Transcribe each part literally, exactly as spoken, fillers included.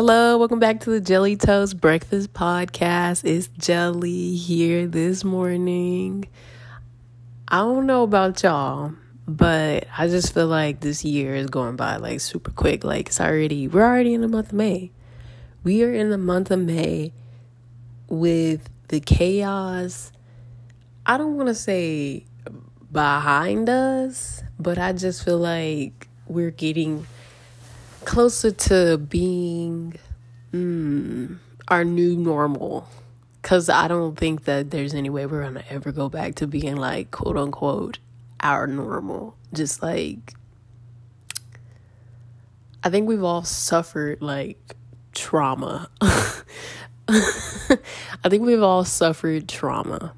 Hello, welcome back to the Jelly Toast Breakfast Podcast. It's Jelly here this morning. I don't know about y'all, but I just feel like this year is going by like super quick. Like it's already, we're already in the month of May. We are in the month of May with the chaos. I don't want to say behind us, but I just feel like we're getting closer to being mm, our new normal, because I don't think that there's any way we're gonna ever go back to being like quote unquote our normal. Just like I think we've all suffered like trauma. I think we've all suffered trauma.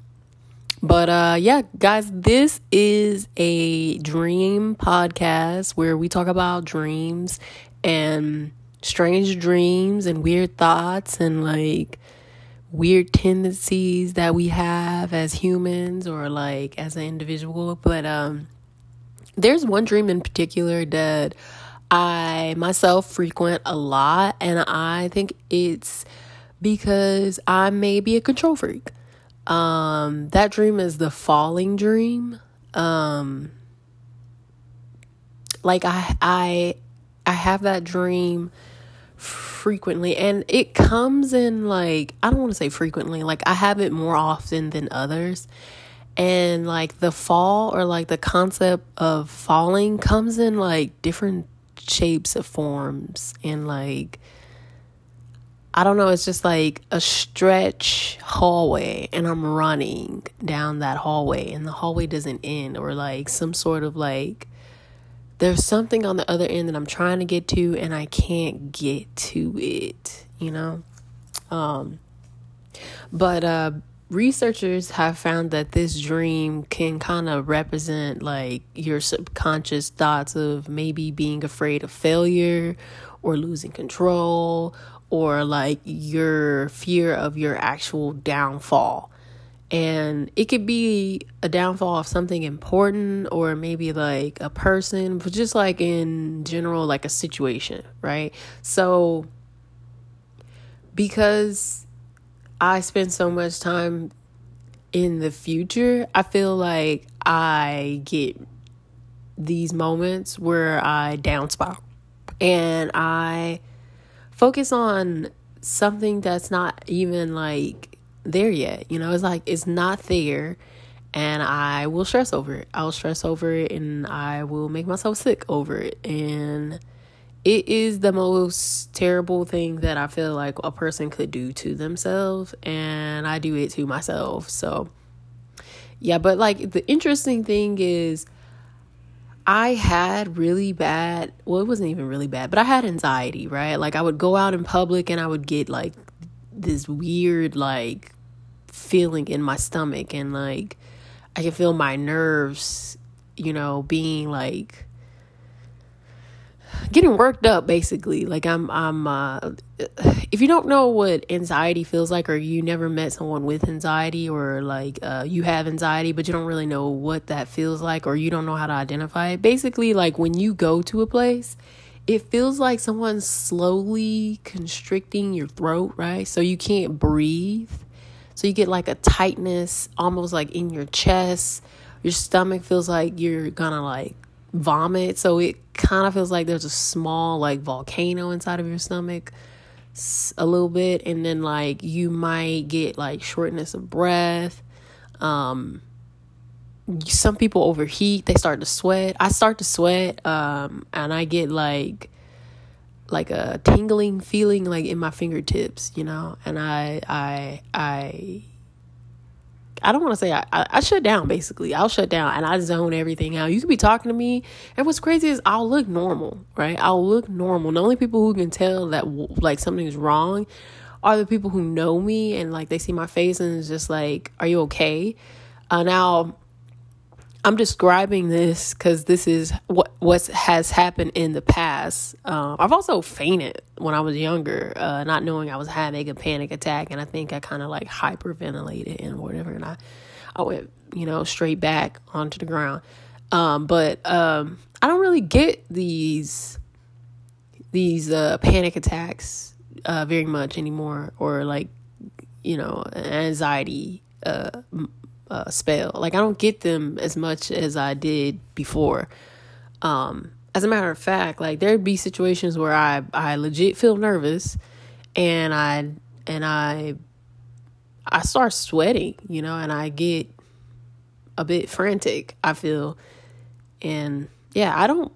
But uh, yeah, guys, this is a dream podcast where we talk about dreams and strange dreams and weird thoughts and like weird tendencies that we have as humans or like as an individual. But um, there's one dream in particular that I myself frequent a lot, and I think it's because I may be a control freak. Um, that dream is the falling dream. Um, like I, I, I have that dream frequently, and it comes in like, I don't want to say frequently, like I have it more often than others. And like the fall or like the concept of falling comes in like different shapes of forms and like, I don't know, it's just like a stretch hallway and I'm running down that hallway and the hallway doesn't end, or like some sort of like there's something on the other end that I'm trying to get to and I can't get to it, you know? Um, but uh, researchers have found that this dream can kind of represent like your subconscious thoughts of maybe being afraid of failure or losing control, or like your fear of your actual downfall. And it could be a downfall of something important, or maybe like a person, but just like in general, like a situation, right? So because I spend so much time in the future, I feel like I get these moments where I down spiral and I focus on something that's not even like there yet, you know? It's like it's not there, and I will stress over it. I'll stress over it and I will make myself sick over it. And it is the most terrible thing that I feel like a person could do to themselves, and I do it to myself. So yeah, but like the interesting thing is I had really bad, well, it wasn't even really bad, but I had anxiety, right? Like I would go out in public and I would get like this weird like feeling in my stomach, and like I could feel my nerves, you know, being like getting worked up basically. Like I'm, I'm, uh, if you don't know what anxiety feels like, or you never met someone with anxiety, or like uh, you have anxiety, but you don't really know what that feels like, or you don't know how to identify it. Basically, like when you go to a place, it feels like someone's slowly constricting your throat, right? So you can't breathe. So you get like a tightness almost like in your chest. Your stomach feels like you're gonna like vomit. So it kind of feels like there's a small like volcano inside of your stomach a little bit, and then like you might get like shortness of breath. Um some people overheat, they start to sweat. I start to sweat, um and I get like like a tingling feeling like in my fingertips, you know? And I I I I don't want to say I, I, I shut down, basically. I'll shut down and I zone everything out. You could be talking to me, and what's crazy is I'll look normal, right? I'll look normal. And the only people who can tell that like something's wrong are the people who know me, and like they see my face and it's just like, are you okay? Uh, now, I'm describing this because this is what what has happened in the past. Um, I've also fainted when I was younger, uh, not knowing I was having a panic attack, and I think I kind of like hyperventilated and whatever, and I, I went, you know, straight back onto the ground. Um, but um, I don't really get these these uh, panic attacks uh, very much anymore, or like, you know, an anxiety uh, uh, spell. Like, I don't get them as much as I did before. Um, as a matter of fact, like, there'd be situations where I, I legit feel nervous and I, and I, I start sweating, you know, and I get a bit frantic, I feel. And yeah, I don't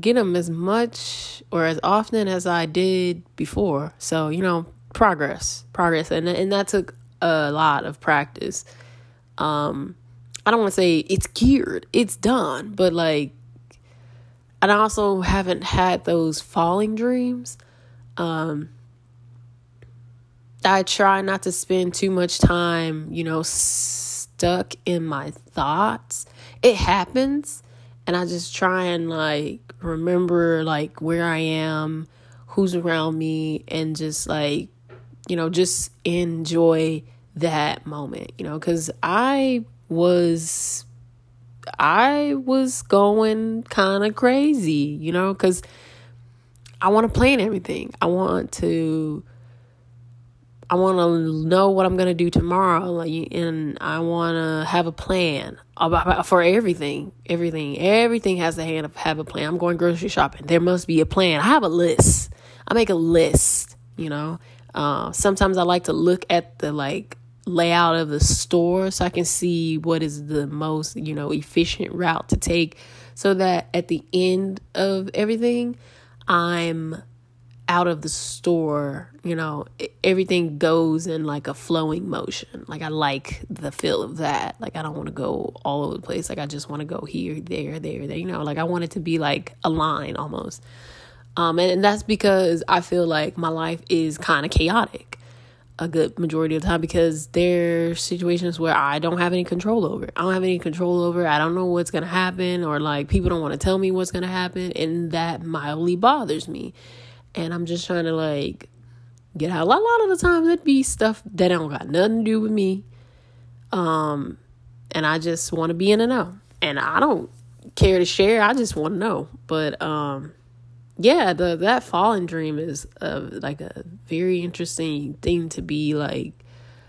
get them as much or as often as I did before. So, you know, progress, progress. And, and that took a lot of practice. Um, I don't want to say it's cured, it's done, but like, and I also haven't had those falling dreams. Um, I try not to spend too much time, you know, stuck in my thoughts. It happens. And I just try and like remember like where I am, who's around me, and just like, you know, just enjoy that moment, you know, because I was I was going kind of crazy, you know, because I want to plan everything. I want to I want to know what I'm going to do tomorrow, like, and I want to have a plan about, for everything. Everything, everything has to have, have a plan. I'm going grocery shopping. There must be a plan. I have a list. I make a list, you know. Uh, sometimes I like to look at the, like, layout of the store so I can see what is the most, you know, efficient route to take so that at the end of everything, I'm out of the store, you know, everything goes in like a flowing motion. Like, I like the feel of that. Like, I don't want to go all over the place. Like, I just want to go here, there, there, there, you know, like I want it to be like a line almost. Um, and, and that's because I feel like my life is kind of chaotic a good majority of the time, because there are situations where I don't have any control over. I don't have any control over. I don't know what's going to happen, or like people don't want to tell me what's going to happen. And that mildly bothers me. And I'm just trying to, like, get out. A lot, a lot of the times it'd be stuff that don't got nothing to do with me. Um, and I just want to be in the know. And I don't care to share. I just want to know. But, um, yeah, the that fallen dream is, uh, like, a very interesting thing to be, like,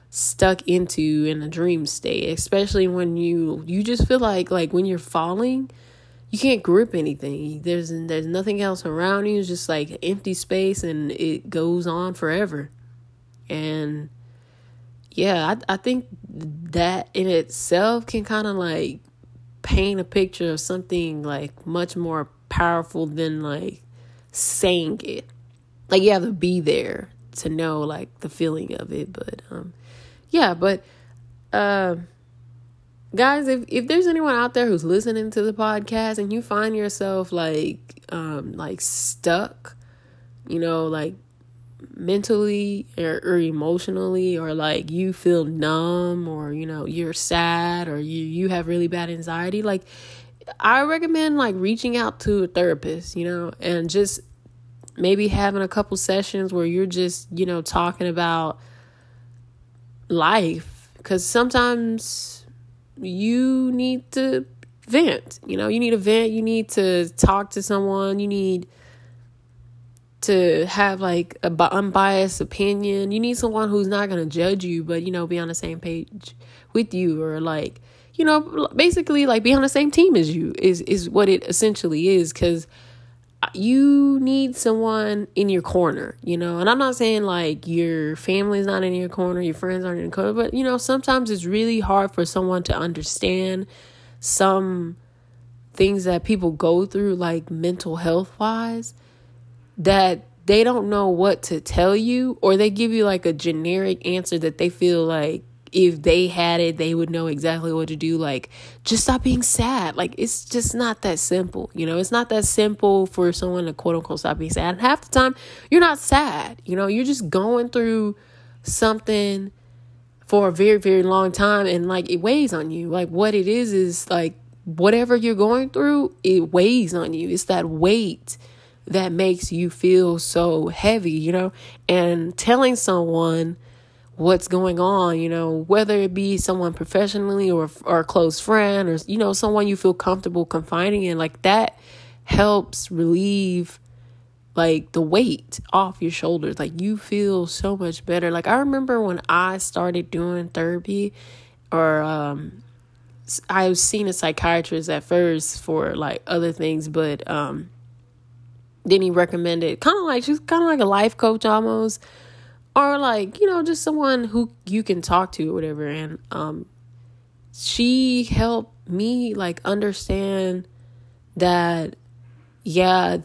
stuck into in a dream state. Especially when you, you just feel like, like, when you're falling, you can't grip anything. There's there's nothing else around you. It's just like empty space, and it goes on forever. And yeah, I, I think that in itself can kind of like paint a picture of something like much more powerful than like saying it. Like, you have to be there to know like the feeling of it. But um, yeah, but um. Uh, Guys, if, if there's anyone out there who's listening to the podcast and you find yourself like um, like stuck, you know, like mentally or, or emotionally, or like you feel numb, or, you know, you're sad, or you, you have really bad anxiety, like I recommend like reaching out to a therapist, you know, and just maybe having a couple sessions where you're just, you know, talking about life, because sometimes you need to vent, you know, you need to vent, you need to talk to someone, you need to have like an unbiased opinion, you need someone who's not going to judge you, but, you know, be on the same page with you, or like, you know, basically like be on the same team as you is, is what it essentially is, because you need someone in your corner, you know, and I'm not saying like your family's not in your corner, your friends aren't in your corner, but, you know, sometimes it's really hard for someone to understand some things that people go through, like mental health wise, that they don't know what to tell you, or they give you like a generic answer that they feel like if they had it, they would know exactly what to do. Like, just stop being sad. Like, it's just not that simple. You know, it's not that simple for someone to quote unquote stop being sad. And half the time, you're not sad. You know, you're just going through something for a very, very long time. And like, it weighs on you. Like, what it is, is like, whatever you're going through, it weighs on you. It's that weight that makes you feel so heavy, you know, and telling someone what's going on, you know, whether it be someone professionally or or a close friend, or, you know, someone you feel comfortable confiding in, like that helps relieve like the weight off your shoulders. Like, you feel so much better. Like, I remember when I started doing therapy, or um I was seeing a psychiatrist at first for like other things, but um then he recommended kind of like she's kind of like a life coach almost, or like, you know, just someone who you can talk to or whatever. And um she helped me like understand that, yeah,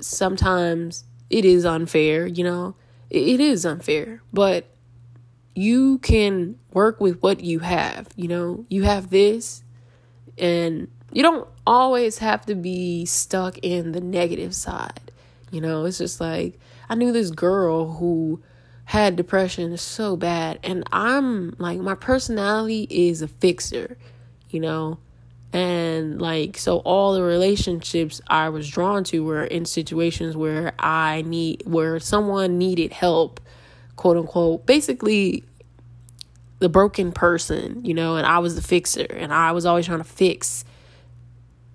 sometimes it is unfair, you know, it is unfair, but you can work with what you have. You know, you have this, and you don't always have to be stuck in the negative side. You know, it's just like, I knew this girl who had depression so bad, and I'm like, my personality is a fixer, you know, and like, so all the relationships I was drawn to were in situations where I need, where someone needed help, quote unquote, basically the broken person, you know, and I was the fixer, and I was always trying to fix,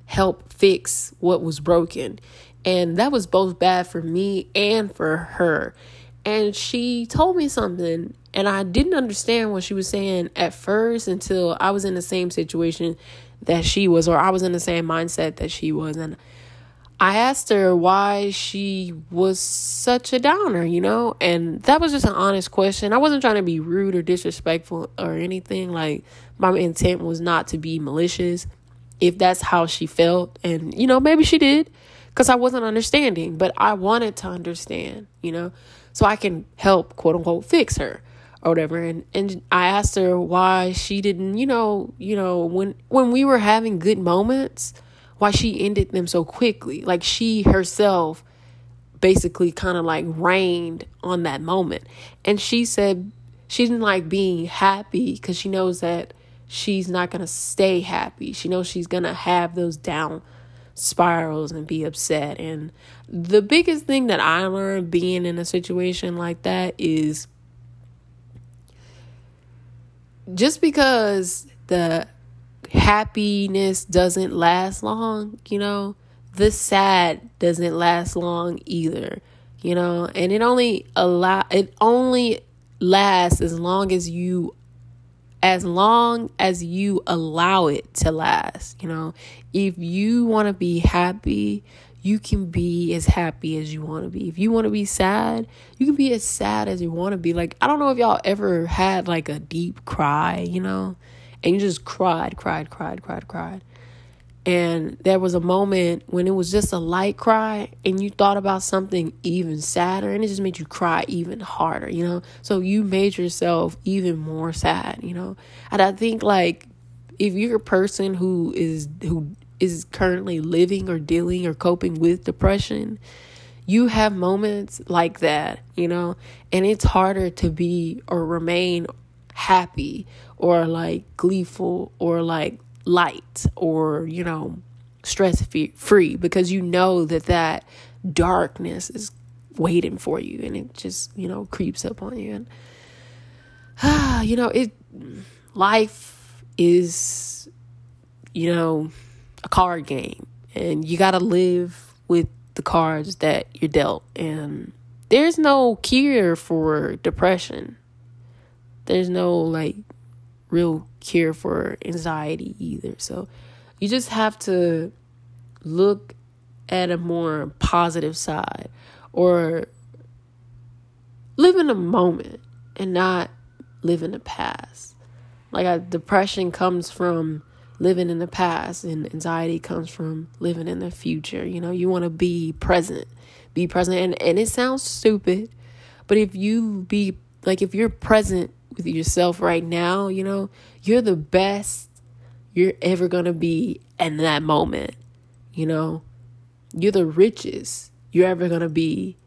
help fix what was broken. And that was both bad for me and for her. And she told me something, and I didn't understand what she was saying at first until I was in the same situation that she was, or I was in the same mindset that she was. And I asked her why she was such a downer, you know, and that was just an honest question. I wasn't trying to be rude or disrespectful or anything. Like, my intent was not to be malicious, if that's how she felt. And, you know, maybe she did, because I wasn't understanding, but I wanted to understand, you know, so I can help, quote unquote, fix her or whatever. And and I asked her why she didn't, you know, you know, when when we were having good moments, why she ended them so quickly. Like, she herself basically kind of like rained on that moment. And she said she didn't like being happy because she knows that she's not going to stay happy. She knows she's going to have those down spirals and be upset. And the biggest thing that I learned being in a situation like that is, just because the happiness doesn't last long, you know, the sad doesn't last long either, you know, and it only allow it only lasts as long as you as long as you allow it to last. You know, if you want to be happy, you can be as happy as you want to be. If you want to be sad, you can be as sad as you want to be. Like, I don't know if y'all ever had like a deep cry, you know, and you just cried, cried, cried, cried, cried. And there was a moment when it was just a light cry, and you thought about something even sadder, and it just made you cry even harder, you know? So you made yourself even more sad, you know? And I think, like, if you're a person who is who is currently living or dealing or coping with depression, you have moments like that, you know? And it's harder to be or remain happy or like gleeful or like light or, you know, stress free, because you know that that darkness is waiting for you, and it just, you know, creeps up on you. And ah, you know, it life is, you know, a card game, and you got to live with the cards that you're dealt. And there's no cure for depression. There's no like real cure for anxiety either. So you just have to look at a more positive side, or live in the moment and not live in the past. Like, a depression comes from living in the past, and anxiety comes from living in the future. You know, you want to be present, be present. And, and it sounds stupid, but if you be like, if you're present with yourself right now, you know, you're the best you're ever gonna be in that moment. You know, you're the richest you're ever gonna be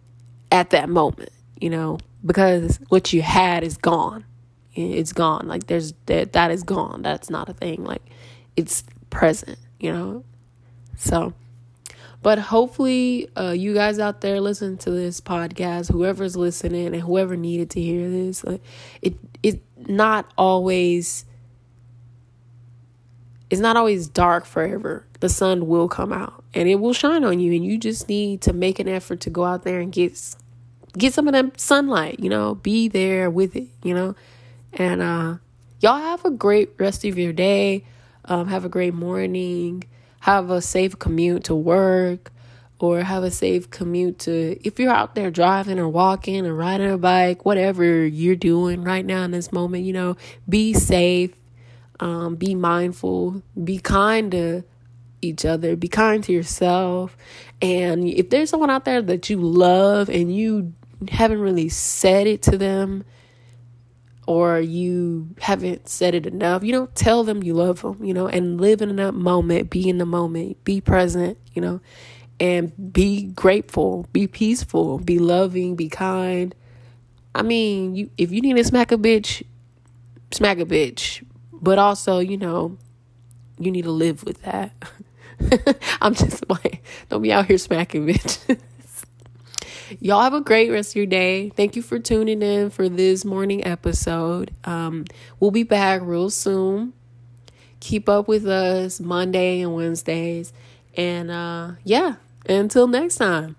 at that moment, you know, because what you had is gone. It's gone. Like, there's that, that is gone. That's not a thing. Like, it's present, you know. So, but hopefully uh, you guys out there listening to this podcast, whoever's listening and whoever needed to hear this, like, it it not always, it's not always dark forever. the sun will come out and it will shine on you. And you just need to make an effort to go out there and get get some of that sunlight, you know, be there with it, you know. And uh, y'all have a great rest of your day. Um, have a great morning. Have a safe commute to work, or have a safe commute to, if you're out there driving or walking or riding a bike, whatever you're doing right now in this moment, you know, be safe, um, be mindful, be kind to each other, be kind to yourself. And if there's someone out there that you love and you haven't really said it to them, or you haven't said it enough, you know, tell them you love them, you know, and live in that moment, be in the moment, be present, you know, and be grateful, be peaceful, be loving, be kind. I mean, you, if you need to smack a bitch, smack a bitch. But also, you know, you need to live with that. I'm just like, don't be out here smacking bitches. Y'all have a great rest of your day. Thank you for tuning in for this morning episode. Um, we'll be back real soon. Keep up with us Monday and Wednesdays. And uh, yeah, until next time.